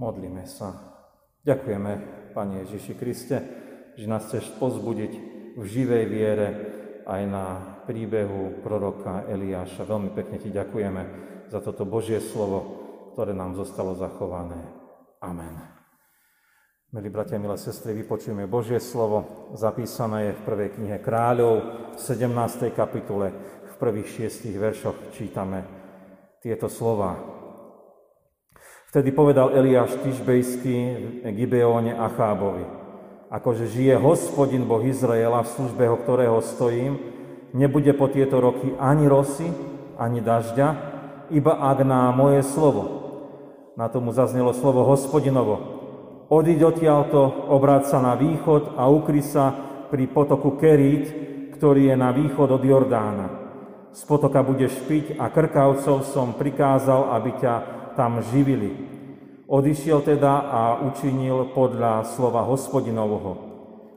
Modlíme sa. Ďakujeme, Pane Ježiši Kriste, že nás chceš pozbudiť v živej viere aj na príbehu proroka Eliáša. Veľmi pekne ti ďakujeme za toto Božie slovo, ktoré nám zostalo zachované. Amen. Milí bratia, milé sestry, vypočujeme Božie slovo. Zapísané je v prvej knihe Kráľov, v 17. kapitole, v prvých 6 veršoch čítame tieto slová. Vtedy povedal Eliáš Tišbejský v Gibeóne Achábovi: akože žije Hospodin Boh Izraela, v službe ho ktorého stojím, nebude po tieto roky ani rosy, ani dažďa, iba ak na moje slovo. Na tomu zaznelo slovo Hospodinovo: odíď odtiaľto, obráť sa na východ a ukry sa pri potoku Kerit, ktorý je na východ od Jordána. Z potoka budeš piť a krkavcov som prikázal, aby ťa tam živili. Odišiel teda a učinil podľa slova Hospodinovho.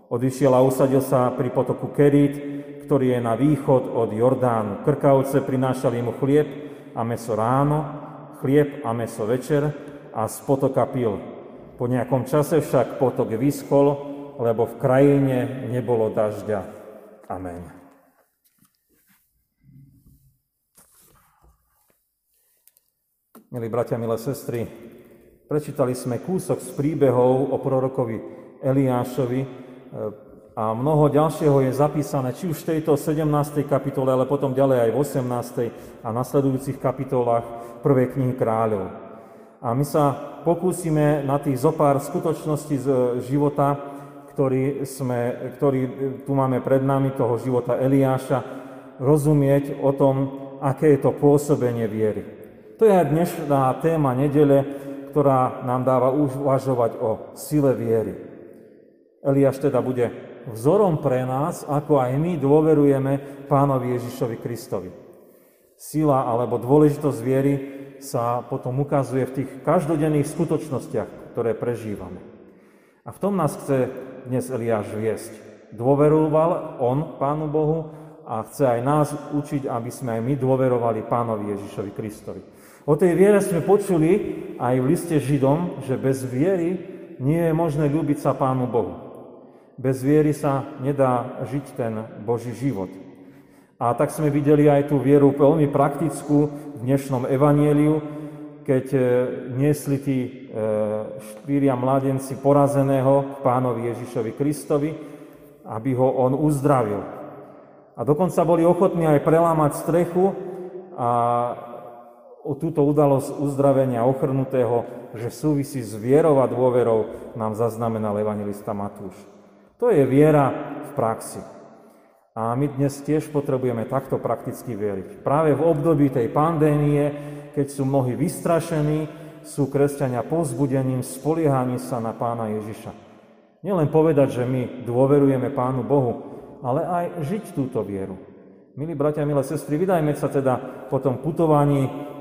Odišiel a usadil sa pri potoku Kerit, ktorý je na východ od Jordánu. Krkavce prinášali mu chlieb a mäso ráno, chlieb a mäso večer a z potoka pil. Po nejakom čase však potok vyschol, lebo v krajine nebolo dažďa. Amen. Milí bratia, milé sestry, prečítali sme kúsok z príbehov o prorokovi Eliášovi a mnoho ďalšieho je zapísané, či už v tejto 17. kapitole, ale potom ďalej aj v 18. a nasledujúcich kapitolách prvej knihy Kráľov. A my sa pokúsime na tých zopár skutočností z života, ktorý tu máme pred nami, toho života Eliáša, rozumieť o tom, aké je to pôsobenie viery. To je aj dnešná téma nedele, ktorá nám dáva uvažovať o sile viery. Eliáš teda bude vzorom pre nás, ako aj my dôverujeme Pánovi Ježišovi Kristovi. Sila alebo dôležitosť viery sa potom ukazuje v tých každodenných skutočnostiach, ktoré prežívame. A v tom nás chce dnes Eliáš viesť. Dôveroval on Pánu Bohu a chce aj nás učiť, aby sme aj my dôverovali Pánovi Ježišovi Kristovi. O tej viere sme počuli aj v liste Židom, že bez viery nie je možné ľúbiť sa Pánu Bohu. Bez viery sa nedá žiť ten Boží život. A tak sme videli aj tú vieru veľmi praktickú v dnešnom evanjeliu, keď niesli tí štyria mladenci porazeného Pánovi Ježišovi Kristovi, aby ho on uzdravil. A dokonca boli ochotní aj prelámať strechu a túto udalosť uzdravenia ochrnutého, že súvisí s vierou a dôverou, nám zaznamenal evanjelista Matúš. To je viera v praxi. A my dnes tiež potrebujeme takto prakticky veriť. Práve v období tej pandémie, keď sú mnohí vystrašení, sú kresťania povzbudením, spoliehaním sa na Pána Ježiša. Nielen povedať, že my dôverujeme Pánu Bohu, ale aj žiť túto vieru. Milí bratia, milé sestry, vydajme sa teda po tom putovaní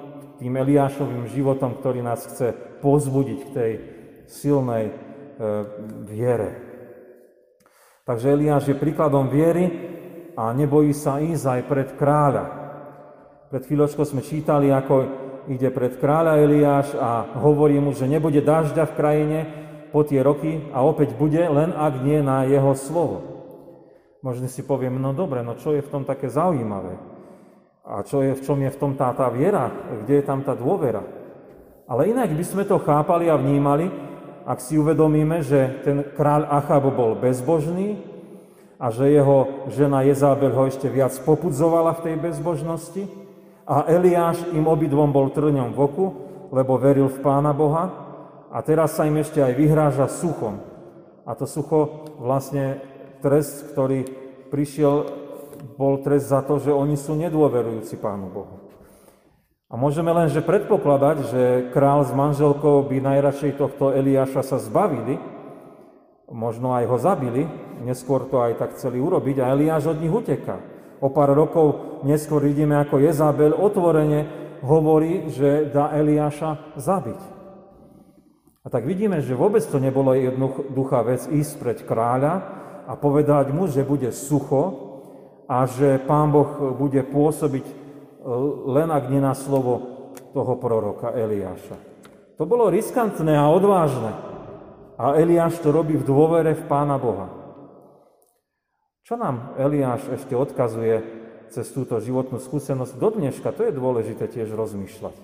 tým Eliášovým životom, ktorý nás chce povzbudiť k tej silnej viere. Takže Eliáš je príkladom viery a nebojí sa ísť aj pred kráľa. Pred chvíľočkou sme čítali, ako ide pred kráľa Eliáš a hovorí mu, že nebude dažďa v krajine po tie roky a opäť bude, len ak nie na jeho slovo. Možno si poviem, no dobre, no čo je v tom také zaujímavé? A v čom je v tom tá viera? Kde je tam tá dôvera? Ale inak by sme to chápali a vnímali, ak si uvedomíme, že ten kráľ Acháb bol bezbožný a že jeho žena Jezábel ho ešte viac popudzovala v tej bezbožnosti a Eliáš im obidvom bol trňom v oku, lebo veril v Pána Boha a teraz sa im ešte aj vyhráža suchom. A to sucho vlastne trest, ktorý prišiel, bol trest za to, že oni sú nedôverujúci Pánu Bohu. A môžeme len že predpokladať, že král s manželkou by najradšej tohto Eliáša sa zbavili, možno aj ho zabili, neskôr to aj tak chceli urobiť a Eliáš od nich uteká. O pár rokov neskôr vidíme, ako Jezabel otvorene hovorí, že dá Eliáša zabiť. A tak vidíme, že vôbec to nebolo jednoduchá vec ísť pred kráľa a povedať mu, že bude sucho, a že Pán Boh bude pôsobiť len ak nie na slovo toho proroka Eliáša. To bolo riskantné a odvážne. A Eliáš to robí v dôvere v Pána Boha. Čo nám Eliáš ešte odkazuje cez túto životnú skúsenosť do dneška? To je dôležité tiež rozmýšľať.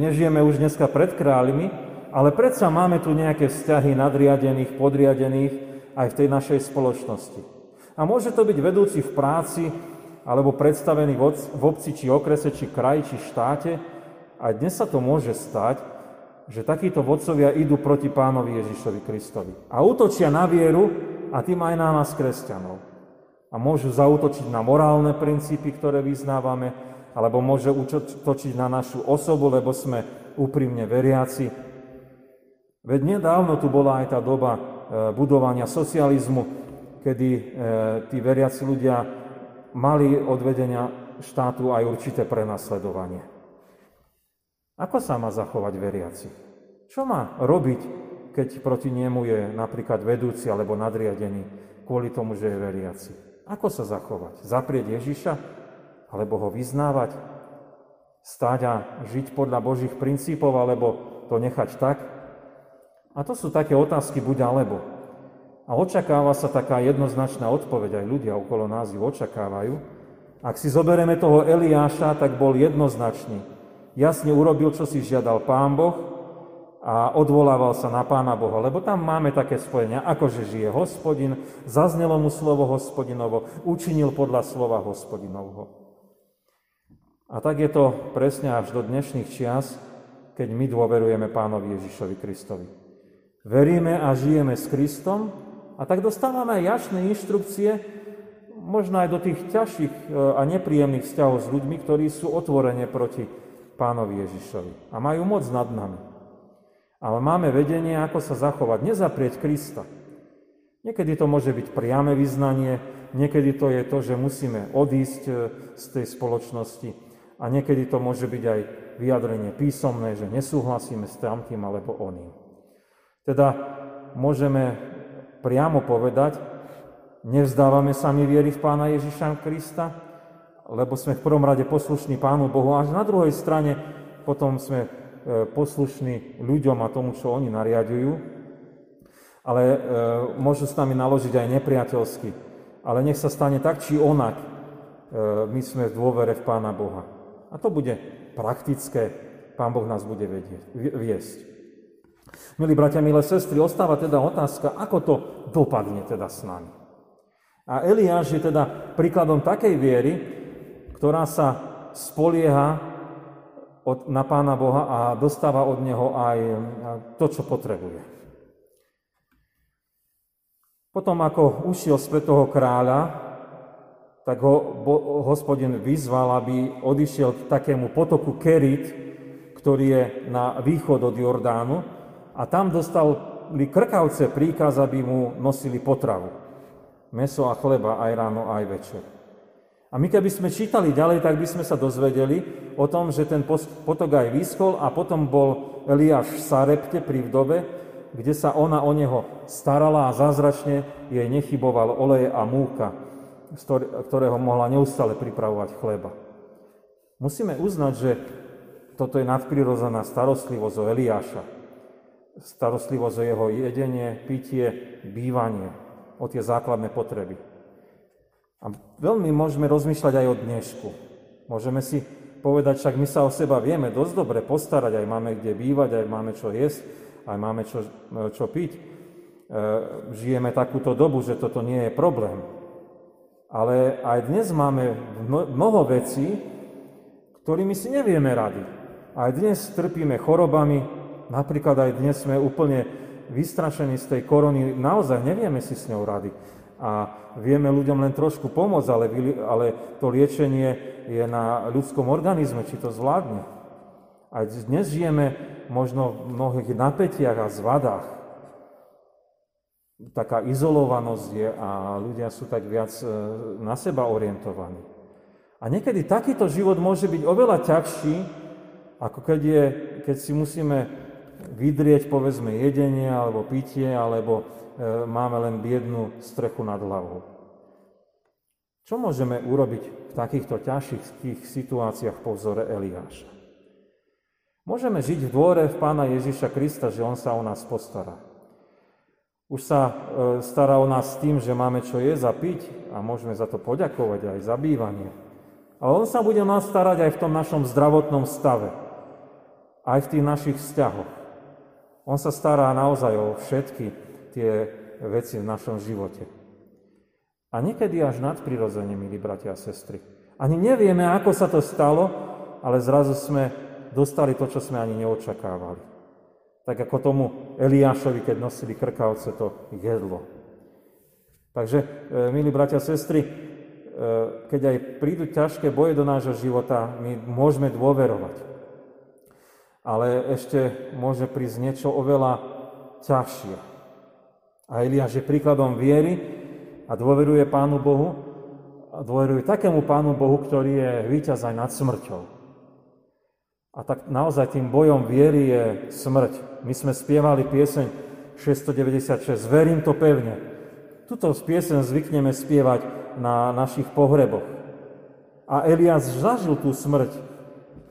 Nežijeme už dneska pred kráľmi, ale predsa máme tu nejaké vzťahy nadriadených, podriadených aj v tej našej spoločnosti. A môže to byť vedúci v práci, alebo predstavený v obci, či okrese, či kraji, či štáte. A dnes sa to môže stať, že takíto vodcovia idú proti Pánovi Ježišovi Kristovi. A útočia na vieru, a tým aj na nás, kresťanov. A môžu zaútočiť na morálne princípy, ktoré vyznávame, alebo môže útočiť na našu osobu, lebo sme úprimne veriaci. Veď nedávno tu bola aj tá doba budovania socializmu, kedy tí veriaci ľudia mali od vedenia štátu aj určité prenasledovanie. Ako sa má zachovať veriaci? Čo má robiť, keď proti nemu je napríklad vedúci alebo nadriadený kvôli tomu, že je veriaci? Ako sa zachovať? Zaprieť Ježiša? Alebo ho vyznávať? Stáť a žiť podľa Božích princípov? Alebo to nechať tak? A to sú také otázky buď alebo. A očakáva sa taká jednoznačná odpoveď. Aj ľudia okolo nás ju očakávajú. Ak si zoberieme toho Eliáša, tak bol jednoznačný. Jasne urobil, čo si žiadal Pán Boh, a odvolával sa na Pána Boha, lebo tam máme také spojenia, akože žije Hospodin, zaznelo mu slovo Hospodinovo, učinil podľa slova Hospodinovho. A tak je to presne až do dnešných čias, keď my dôverujeme Pánovi Ježišovi Kristovi. Veríme a žijeme s Kristom, a tak dostávame aj jasné inštrukcie, možno aj do tých ťažších a nepríjemných vzťahov s ľuďmi, ktorí sú otvorene proti Pánovi Ježišovi a majú moc nad nami. Ale máme vedenie, ako sa zachovať. Nezaprieť Krista. Niekedy to môže byť priame vyznanie, niekedy to je to, že musíme odísť z tej spoločnosti a niekedy to môže byť aj vyjadrenie písomné, že nesúhlasíme s tamtým alebo oným. Teda môžeme priamo povedať, nevzdávame sami viery v Pána Ježiša Krista, lebo sme v prvom rade poslušní Pánu Bohu, až na druhej strane potom sme poslušní ľuďom a tomu, čo oni nariadujú, ale môžu s nami naložiť aj nepriateľsky. Ale nech sa stane tak, či onak, my sme v dôvere v Pána Boha. A to bude praktické, Pán Boh nás bude viesť. Milí bratia, milé sestry, ostáva teda otázka, ako to dopadne teda s nami. A Eliáš je teda príkladom takej viery, ktorá sa spolieha na Pána Boha a dostáva od Neho aj to, čo potrebuje. Potom, ako ušiel spred toho kráľa, tak ho Hospodin vyzval, aby odišiel k takému potoku Kerit, ktorý je na východ od Jordánu, a tam dostali krkavce príkaz, aby mu nosili potravu. Mäso a chleba aj ráno, aj večer. A my keby sme čítali ďalej, tak by sme sa dozvedeli o tom, že ten potok aj vyschol a potom bol Eliáš v Sarepte pri vdove, kde sa ona o neho starala a zázračne jej nechyboval olej a múka, z ktorého mohla neustále pripravovať chleba. Musíme uznať, že toto je nadprirodzená starostlivosť o Eliáša. Starostlivosť o jeho jedenie, pitie, bývanie, o tie základné potreby. A veľmi môžeme rozmýšľať aj o dnešku. Môžeme si povedať, však my sa o seba vieme dosť dobre postarať, aj máme kde bývať, aj máme čo jesť, aj máme čo piť. Žijeme takúto dobu, že toto nie je problém. Ale aj dnes máme mnoho vecí, ktorými si nevieme rady. Aj dnes trpíme chorobami, napríklad aj dnes sme úplne vystrašení z tej korony, naozaj nevieme si s ňou rady. A vieme ľuďom len trošku pomôcť, ale to liečenie je na ľudskom organizme, či to zvládne. A dnes žijeme možno v mnohých napätiach a zvadách. Taká izolovanosť je a ľudia sú tak viac na seba orientovaní. A niekedy takýto život môže byť oveľa ťažší, ako keď si musíme vydrieť, povedzme, jedenie alebo pitie, alebo máme len biednú strechu nad hlavou. Čo môžeme urobiť v takýchto ťažších situáciách po vzore Eliáša? Môžeme žiť v dôvere v Pána Ježiša Krista, že On sa o nás postará. Už sa stará o nás tým, že máme čo jesť a piť a môžeme za to poďakovať aj za bývanie. Ale On sa bude o nás starať aj v tom našom zdravotnom stave, aj v tých našich vzťahoch. On sa stará naozaj o všetky tie veci v našom živote. A niekedy až nadprirodzene, milí bratia a sestry. Ani nevieme, ako sa to stalo, ale zrazu sme dostali to, čo sme ani neočakávali. Tak ako tomu Eliášovi, keď nosili krkavce, to jedlo. Takže, milí bratia a sestry, keď aj prídu ťažké boje do nášho života, my môžeme dôverovať. Ale ešte môže prísť niečo oveľa ťažšie. A Eliáš je príkladom viery a dôveruje Pánu Bohu. A dôveruje takému Pánu Bohu, ktorý je víťaz aj nad smrťou. A tak naozaj tým bojom viery je smrť. My sme spievali pieseň 696, verím to pevne. Tuto pieseň zvykneme spievať na našich pohreboch. A Eliáš zažil tú smrť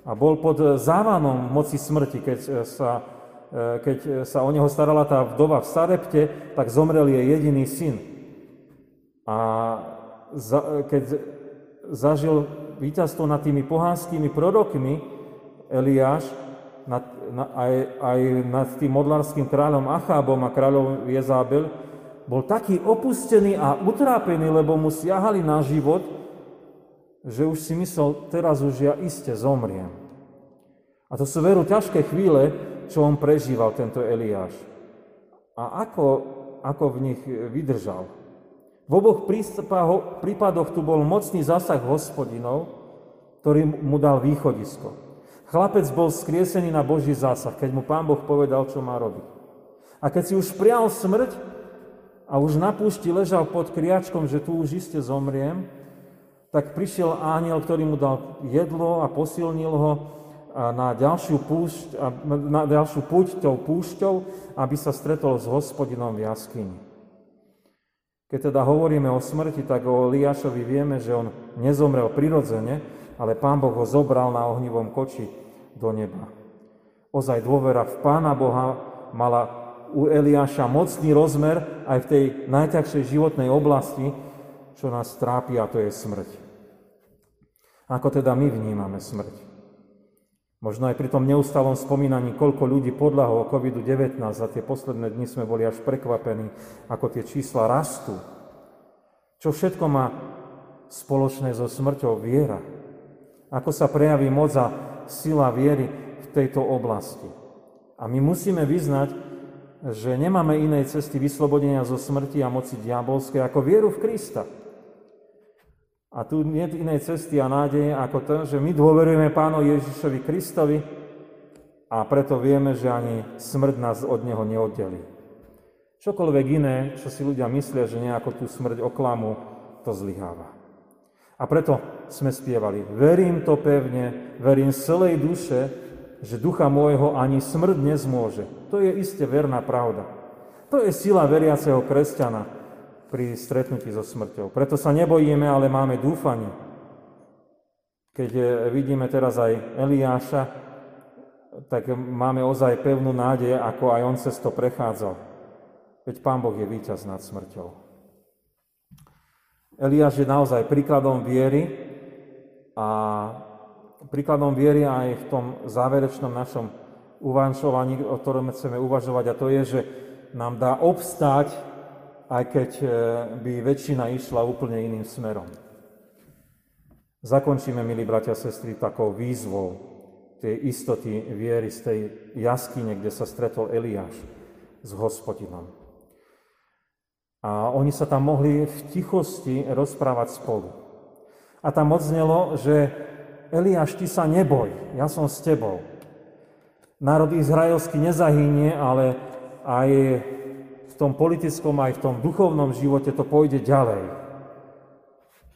a bol pod závanom moci smrti, keď sa o neho starala tá vdova v Sarepte, tak zomrel jej jediný syn. A keď zažil víťazstvo nad tými pohanskými prorokmi, Eliáš aj nad tým modlárským kráľom Achábom a kráľom Jezábel bol taký opustený a utrápený, lebo mu siahali na život, že už si myslel, teraz už ja iste zomriem. A to sú veru ťažké chvíle, čo on prežíval, tento Eliáš. A ako v nich vydržal. V oboch prípadoch tu bol mocný zásah Hospodinov, ktorý mu dal východisko. Chlapec bol skriesený na Boží zásah, keď mu Pán Boh povedal, čo má robiť. A keď si už prial smrť a už na púšti ležal pod kriačkom, že tu už iste zomriem, tak prišiel ánjel, ktorý mu dal jedlo a posilnil ho na ďalšiu púť tou púšťou, aby sa stretol s Hospodinom v jaskyni. Keď teda hovoríme o smrti, tak o Eliášovi vieme, že on nezomrel prirodzene, ale Pán Boh ho zobral na ohnivom koči do neba. Ozaj dôvera v Pána Boha mala u Eliáša mocný rozmer aj v tej najťažšej životnej oblasti, čo nás trápi, a to je smrť. Ako teda my vnímame smrť? Možno aj pri tom neustálom spomínaní, koľko ľudí podľahlo COVID-19, za tie posledné dni sme boli až prekvapení, ako tie čísla rastú. Čo všetko má spoločné so smrťou viera? Ako sa prejaví moc a sila viery v tejto oblasti. A my musíme vyznať, že nemáme inej cesty vyslobodenia zo smrti a moci diabolskej ako vieru v Krista. A tu nie je inej cesty a nádeje ako to, že my dôverujeme Pánu Ježišovi Kristovi a preto vieme, že ani smrť nás od Neho neoddelí. Čokoľvek iné, čo si ľudia myslia, že nejako tú smrť oklamú, to zlyháva. A preto sme spievali, verím to pevne, verím z celej duše, že ducha môjho ani smrť nezmôže. To je iste verná pravda. To je sila veriaceho kresťana pri stretnutí so smrťou. Preto sa nebojíme, ale máme dúfanie. Keď vidíme teraz aj Eliáša, tak máme ozaj pevnú nádej, ako aj on cez to prechádzal. Veď Pán Boh je víťaz nad smrťou. Eliáš je naozaj príkladom viery aj v tom záverečnom našom uvažovaní, o ktorom chceme uvažovať, a to je, že nám dá obstáť, aj keď by väčšina išla úplne iným smerom. Zakončíme, milí bratia a sestry, takou výzvou tej istoty viery z tej jaskyne, kde sa stretol Eliáš s Hospodinom. A oni sa tam mohli v tichosti rozprávať spolu. A tam odznelo, že Eliáš, ty sa neboj, ja som s tebou. Národ izraelský nezahynie, ale aj v tom politickom, aj v tom duchovnom živote to pôjde ďalej.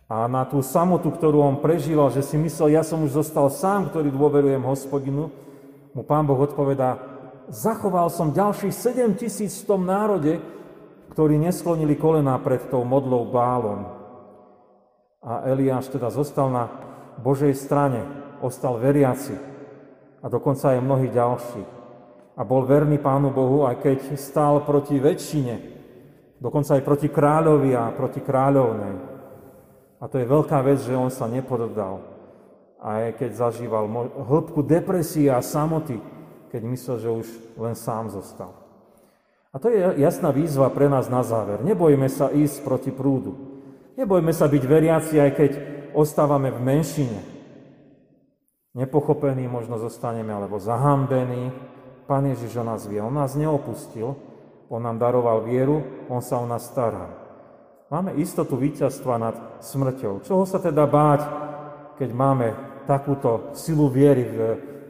A na tú samotu, ktorú on prežíval, že si myslel, ja som už zostal sám, ktorý dôverujem Hospodinu, mu Pán Boh odpovedá, zachoval som ďalších 7 000 v tom národe, ktorí nesklonili kolená pred tou modlou Bálom. A Eliáš teda zostal na Božej strane, ostal veriaci a a dokonca aj mnohí ďalší. A bol verný Pánu Bohu, aj keď stál proti väčšine, dokonca aj proti kráľovi a proti kráľovnej. A to je veľká vec, že on sa nepodddal. Aj keď zažíval hĺbku depresie a samoty, keď myslel, že už len sám zostal. A to je jasná výzva pre nás na záver. Nebojme sa ísť proti prúdu. Nebojme sa byť veriaci, aj keď ostávame v menšine. Nepochopení možno zostaneme, alebo zahambení. Pán Ježiš o nás vie, on nás neopustil, on nám daroval vieru, on sa o nás stará. Máme istotu víťazstva nad smrťou. Čoho sa teda báť, keď máme takúto silu viery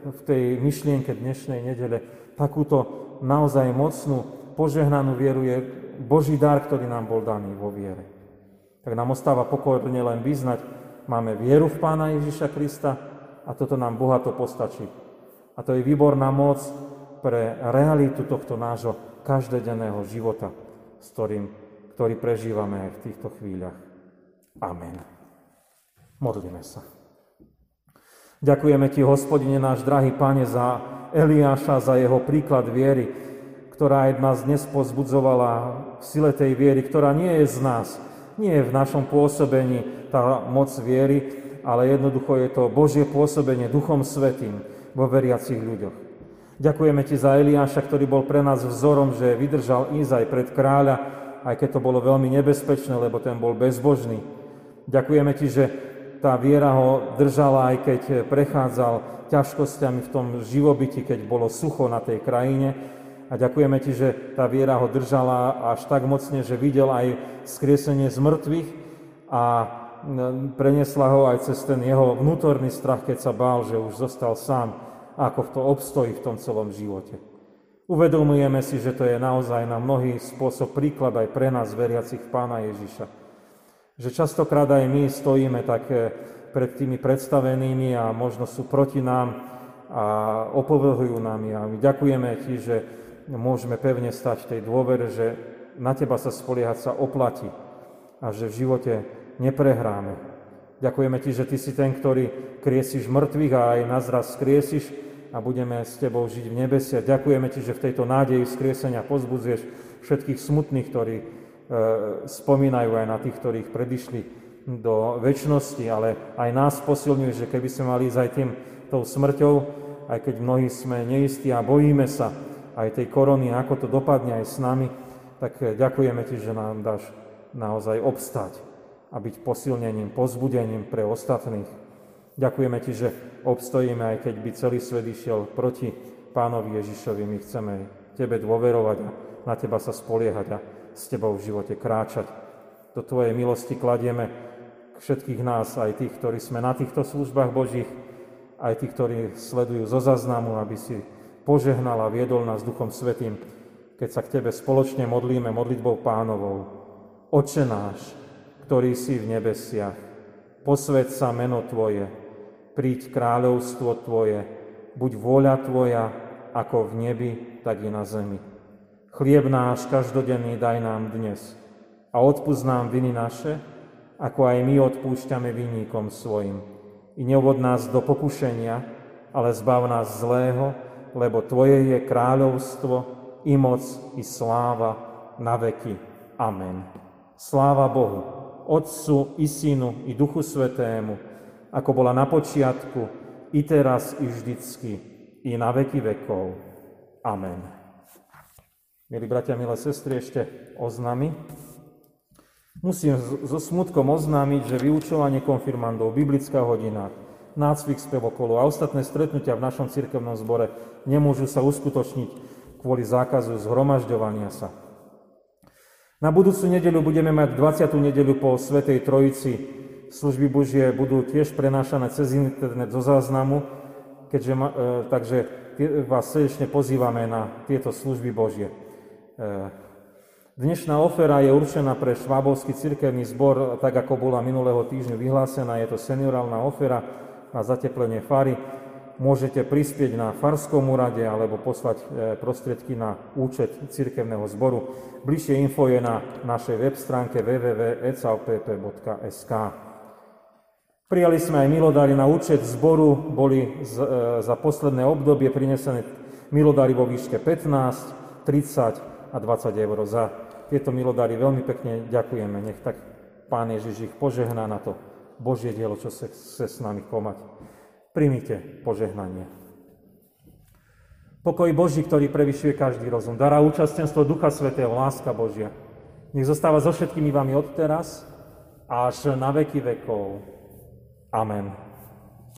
v tej myšlienke dnešnej nedele, takúto naozaj mocnú, požehnanú vieru je Boží dar, ktorý nám bol daný vo viere. Tak nám ostáva pokorne len vyznať, máme vieru v Pána Ježiša Krista a toto nám bohato postačí. A to je výborná moc pre realitu tohto nášho každodenného života, ktorý prežívame aj v týchto chvíľach. Amen. Modlíme sa. Ďakujeme Ti, Hospodine, náš drahý Pane, za Eliáša, za jeho príklad viery, ktorá aj nás dnes povzbudzovala v sile tej viery, ktorá nie je z nás, nie je v našom pôsobení tá moc viery, ale jednoducho je to Božie pôsobenie Duchom Svätým vo veriacich ľuďoch. Ďakujeme Ti za Eliáša, ktorý bol pre nás vzorom, že vydržal ísť aj pred kráľa, aj keď to bolo veľmi nebezpečné, lebo ten bol bezbožný. Ďakujeme Ti, že tá viera ho držala, aj keď prechádzal ťažkosťami v tom živobyti, keď bolo sucho na tej krajine. A ďakujeme Ti, že tá viera ho držala až tak mocne, že videl aj skriesenie z mŕtvych a preniesla ho aj cez ten jeho vnútorný strach, keď sa bál, že už zostal sám, ako v to obstojí v tom celom živote. Uvedomujeme si, že to je naozaj na mnohý spôsob príklad aj pre nás, veriacich Pána Ježiša. Že častokrát aj my stojíme tak pred tými predstavenými a možno sú proti nám a opovrhujú nami. A my ďakujeme Ti, že môžeme pevne stať v tej dôvere, že na Teba sa spoliehať sa oplatí a že v živote neprehráme. Ďakujeme Ti, že Ty si ten, ktorý kriesíš mŕtvych a aj nás raz skriesiš a budeme s Tebou žiť v nebesiach. Ďakujeme Ti, že v tejto nádeji skriesenia pozbudzuješ všetkých smutných, ktorí spomínajú aj na tých, ktorých predišli do večnosti, ale aj nás posilňuješ, že keby sme mali ísť aj tou smrťou, aj keď mnohí sme neistí a bojíme sa aj tej korony, ako to dopadne aj s nami, tak ďakujeme Ti, že nám dáš naozaj obstať a byť posilnením, pozbudením pre ostatných. Ďakujeme Ti, že obstojíme, aj keď by celý svet išiel proti Pánovi Ježišovi. My chceme Tebe dôverovať a na Teba sa spoliehať a s Tebou v živote kráčať. Do Tvojej milosti kladieme všetkých nás, aj tých, ktorí sme na týchto službách Božích, aj tých, ktorí sledujú zo záznamu, aby si požehnal a viedol nás Duchom Svätým, keď sa k Tebe spoločne modlíme modlitbou Pánovou. Oče náš, ktorý si v nebesiach, posväť sa meno Tvoje, príď kráľovstvo Tvoje, buď vôľa Tvoja, ako v nebi, tak i na zemi. Chlieb náš každodenný daj nám dnes a odpusť nám viny naše, ako aj my odpúšťame vinníkom svojim. I neuvod nás do pokušenia, ale zbav nás zlého, lebo Tvoje je kráľovstvo, i moc, i sláva, na veky. Amen. Sláva Bohu, Otcu i Synu i Duchu Svätému, ako bola na počiatku, i teraz, i vždycky, i na veky vekov. Amen. Milí bratia, milé sestry, ešte oznámy. Musím so smutkom oznámiť, že vyučovanie konfirmandov, biblická hodina, nácvik spevokolu a ostatné stretnutia v našom cirkevnom zbore nemôžu sa uskutočniť kvôli zákazu zhromažďovania sa. Na budúcu nedeľu budeme mať 20. nedeľu po Svätej Trojici. Služby Božie budú tiež prenášané cez internet zo záznamu, takže vás srdečne pozývame na tieto služby Božie. Dnešná ofera je určená pre Švábovský cirkevný zbor, tak ako bola minulého týždňa vyhlásená. Je to seniorálna ofera na zateplenie fary. Môžete prispieť na farskom úrade alebo poslať prostriedky na účet cirkevného zboru. Bližšie info je na našej web stránke www.ecavpp.sk. Prijali sme aj milodári na účet zboru, boli za posledné obdobie prinesené milodári vo výške 15, 30 a 20 eur. Za tieto milodári veľmi pekne ďakujeme. Nech tak Pán Ježiš ich požehná na to Božie dielo, čo sa chce s nami komať. Prijmite požehnanie. Pokoj Boží, ktorý prevyšuje každý rozum, dará účastenstvo Ducha Svätého, láska Božia. Nech zostáva so všetkými vami odteraz až na veky vekov. Amen.